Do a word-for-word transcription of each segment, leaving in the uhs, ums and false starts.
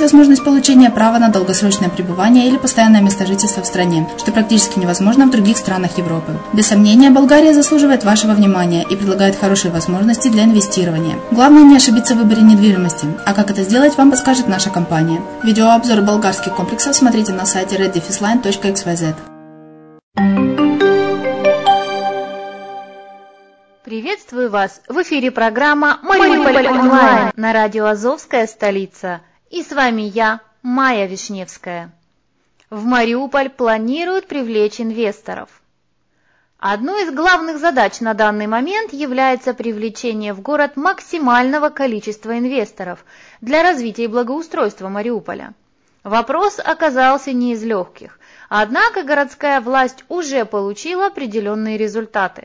возможность получения права на долгосрочное пребывание или постоянное место жительства в стране, что практически невозможно в других странах Европы. Без сомнения, Болгария заслуживает вашего внимания и предлагает хорошие возможности для инвестирования. Главное не ошибиться в выборе недвижимости, а как это сделать, вам подскажет наша компания. Видеообзор болгарских комплексов смотрите на сайте ред дефис лайн точка экс вай зет. Приветствую вас! В эфире программа «Мариуполь онлайн» на радио «Азовская столица». И с вами я, Майя Вишневская. В Мариуполь планируют привлечь инвесторов. Одной из главных задач на данный момент является привлечение в город максимального количества инвесторов для развития и благоустройства Мариуполя. Вопрос оказался не из легких, однако городская власть уже получила определенные результаты.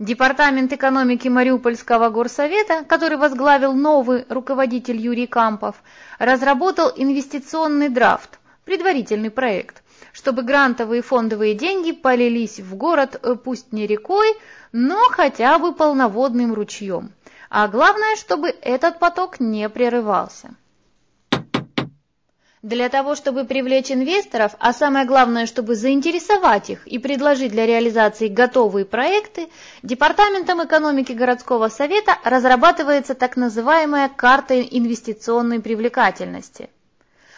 Департамент экономики Мариупольского горсовета, который возглавил новый руководитель Юрий Кампов, разработал инвестиционный драфт, предварительный проект, чтобы грантовые фондовые деньги полились в город пусть не рекой, но хотя бы полноводным ручьем. А главное, чтобы этот поток не прерывался. Для того, чтобы привлечь инвесторов, а самое главное, чтобы заинтересовать их и предложить для реализации готовые проекты, Департаментом экономики городского совета разрабатывается так называемая карта инвестиционной привлекательности.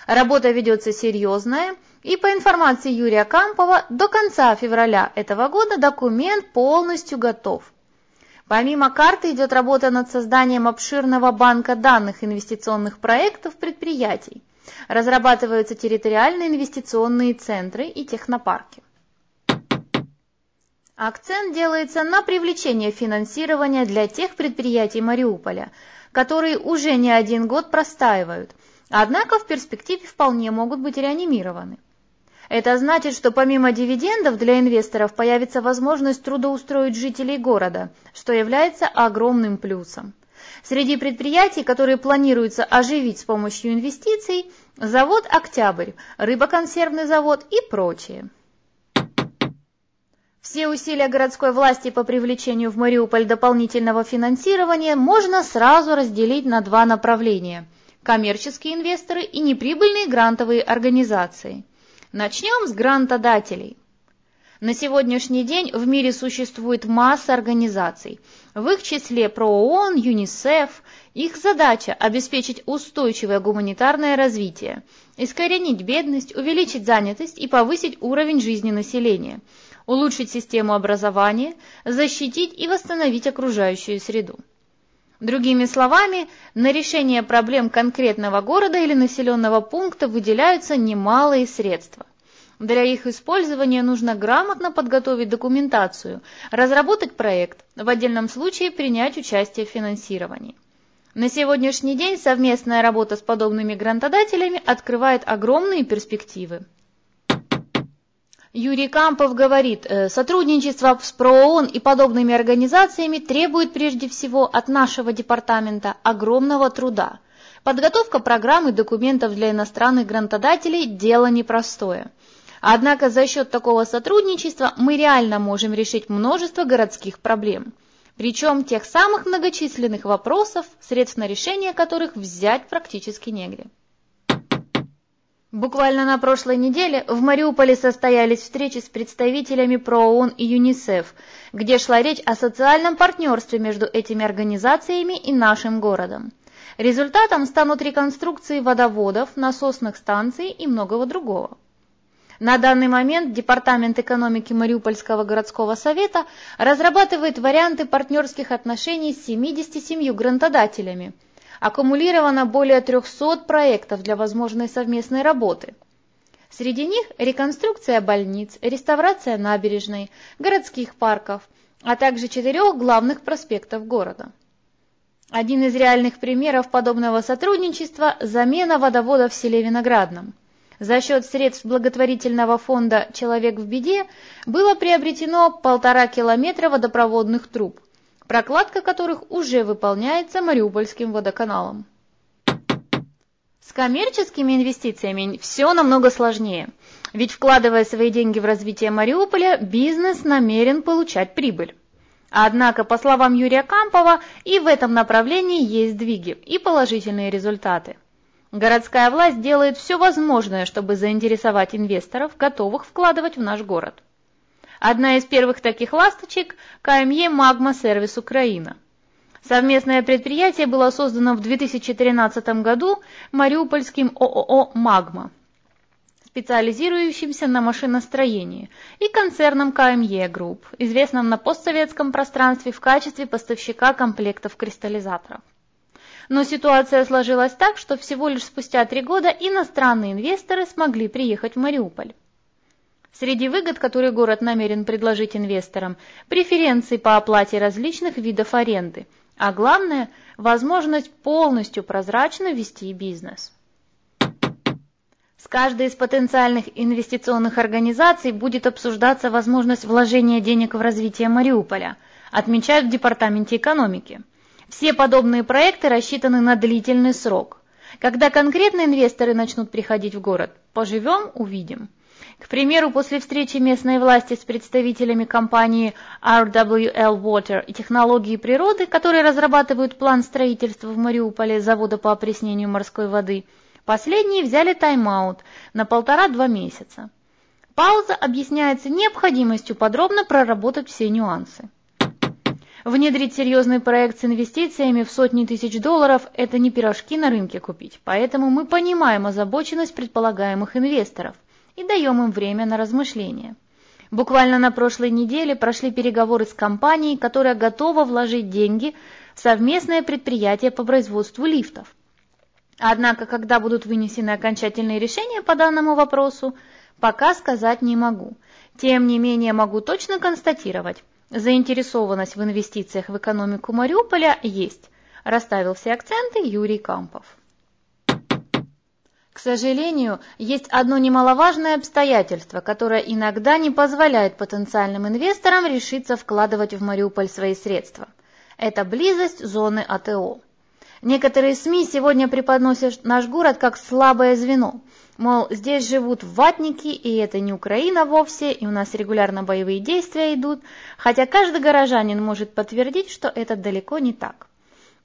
Работа ведется серьезная, и по информации Юрия Кампова, до конца февраля этого года документ полностью готов. Помимо карты идет работа над созданием обширного банка данных инвестиционных проектов предприятий. Разрабатываются территориальные инвестиционные центры и технопарки. Акцент делается на привлечение финансирования для тех предприятий Мариуполя, которые уже не один год простаивают, однако в перспективе вполне могут быть реанимированы. Это значит, что помимо дивидендов для инвесторов появится возможность трудоустроить жителей города, что является огромным плюсом. Среди предприятий, которые планируется оживить с помощью инвестиций, завод «Октябрь», рыбоконсервный завод и прочие. Все усилия городской власти по привлечению в Мариуполь дополнительного финансирования можно сразу разделить на два направления – коммерческие инвесторы и неприбыльные грантовые организации. Начнем с грантодателей. На сегодняшний день в мире существует масса организаций, в их числе ПРООН, ЮНИСЕФ. Их задача – обеспечить устойчивое гуманитарное развитие, искоренить бедность, увеличить занятость и повысить уровень жизни населения, улучшить систему образования, защитить и восстановить окружающую среду. Другими словами, на решение проблем конкретного города или населенного пункта выделяются немалые средства. Для их использования нужно грамотно подготовить документацию, разработать проект, в отдельном случае принять участие в финансировании. На сегодняшний день совместная работа с подобными грантодателями открывает огромные перспективы. Юрий Кампов говорит, сотрудничество с ПРООН и подобными организациями требует прежде всего от нашего департамента огромного труда. Подготовка программ и документов для иностранных грантодателей – дело непростое. Однако за счет такого сотрудничества мы реально можем решить множество городских проблем. Причем тех самых многочисленных вопросов, средств на решение которых взять практически негде. Буквально на прошлой неделе в Мариуполе состоялись встречи с представителями ПРООН и ЮНИСЕФ, где шла речь о социальном партнерстве между этими организациями и нашим городом. Результатом станут реконструкции водоводов, насосных станций и многого другого. На данный момент Департамент экономики Мариупольского городского совета разрабатывает варианты партнерских отношений с семьюдесятью семью грантодателями. Аккумулировано более трехсот проектов для возможной совместной работы. Среди них реконструкция больниц, реставрация набережной, городских парков, а также четырех главных проспектов города. Один из реальных примеров подобного сотрудничества – замена водовода в селе Виноградном. За счет средств благотворительного фонда «Человек в беде» было приобретено полтора километра водопроводных труб, прокладка которых уже выполняется Мариупольским водоканалом. С коммерческими инвестициями все намного сложнее, ведь вкладывая свои деньги в развитие Мариуполя, бизнес намерен получать прибыль. Однако, по словам Юрия Кампова, и в этом направлении есть сдвиги и положительные результаты. Городская власть делает все возможное, чтобы заинтересовать инвесторов, готовых вкладывать в наш город. Одна из первых таких ласточек – КМЕ «Магма Сервис Украина». Совместное предприятие было создано в две тысячи тринадцатом году Мариупольским ООО «Магма», специализирующимся на машиностроении, и концерном КМЕ Групп, известным на постсоветском пространстве в качестве поставщика комплектов кристаллизаторов. Но ситуация сложилась так, что всего лишь спустя три года иностранные инвесторы смогли приехать в Мариуполь. Среди выгод, которые город намерен предложить инвесторам, преференции по оплате различных видов аренды, а главное – возможность полностью прозрачно вести бизнес. С каждой из потенциальных инвестиционных организаций будет обсуждаться возможность вложения денег в развитие Мариуполя, отмечают в Департаменте экономики. Все подобные проекты рассчитаны на длительный срок. Когда конкретно инвесторы начнут приходить в город, поживем – увидим. К примеру, после встречи местной власти с представителями компании эр дабл ю эл Water и технологии природы, которые разрабатывают план строительства в Мариуполе завода по опреснению морской воды, последние взяли тайм-аут на полтора-два месяца. Пауза объясняется необходимостью подробно проработать все нюансы. Внедрить серьезный проект с инвестициями в сотни тысяч долларов – это не пирожки на рынке купить, поэтому мы понимаем озабоченность предполагаемых инвесторов и даем им время на размышления. Буквально на прошлой неделе прошли переговоры с компанией, которая готова вложить деньги в совместное предприятие по производству лифтов. Однако, когда будут вынесены окончательные решения по данному вопросу, пока сказать не могу. Тем не менее, могу точно констатировать, заинтересованность в инвестициях в экономику Мариуполя есть. Расставил все акценты Юрий Кампов. К сожалению, есть одно немаловажное обстоятельство, которое иногда не позволяет потенциальным инвесторам решиться вкладывать в Мариуполь свои средства. Это близость зоны АТО. Некоторые СМИ сегодня преподносят наш город как слабое звено. Мол, здесь живут ватники, и это не Украина вовсе, и у нас регулярно боевые действия идут, хотя каждый горожанин может подтвердить, что это далеко не так.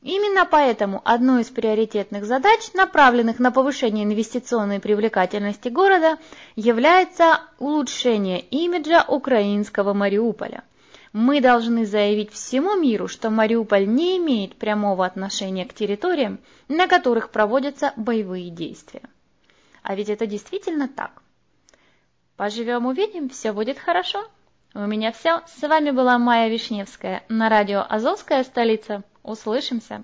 Именно поэтому одной из приоритетных задач, направленных на повышение инвестиционной привлекательности города, является улучшение имиджа украинского Мариуполя. Мы должны заявить всему миру, что Мариуполь не имеет прямого отношения к территориям, на которых проводятся боевые действия. А ведь это действительно так. Поживем, увидим, все будет хорошо. У меня все. С вами была Майя Вишневская на радио «Азовская столица». Услышимся!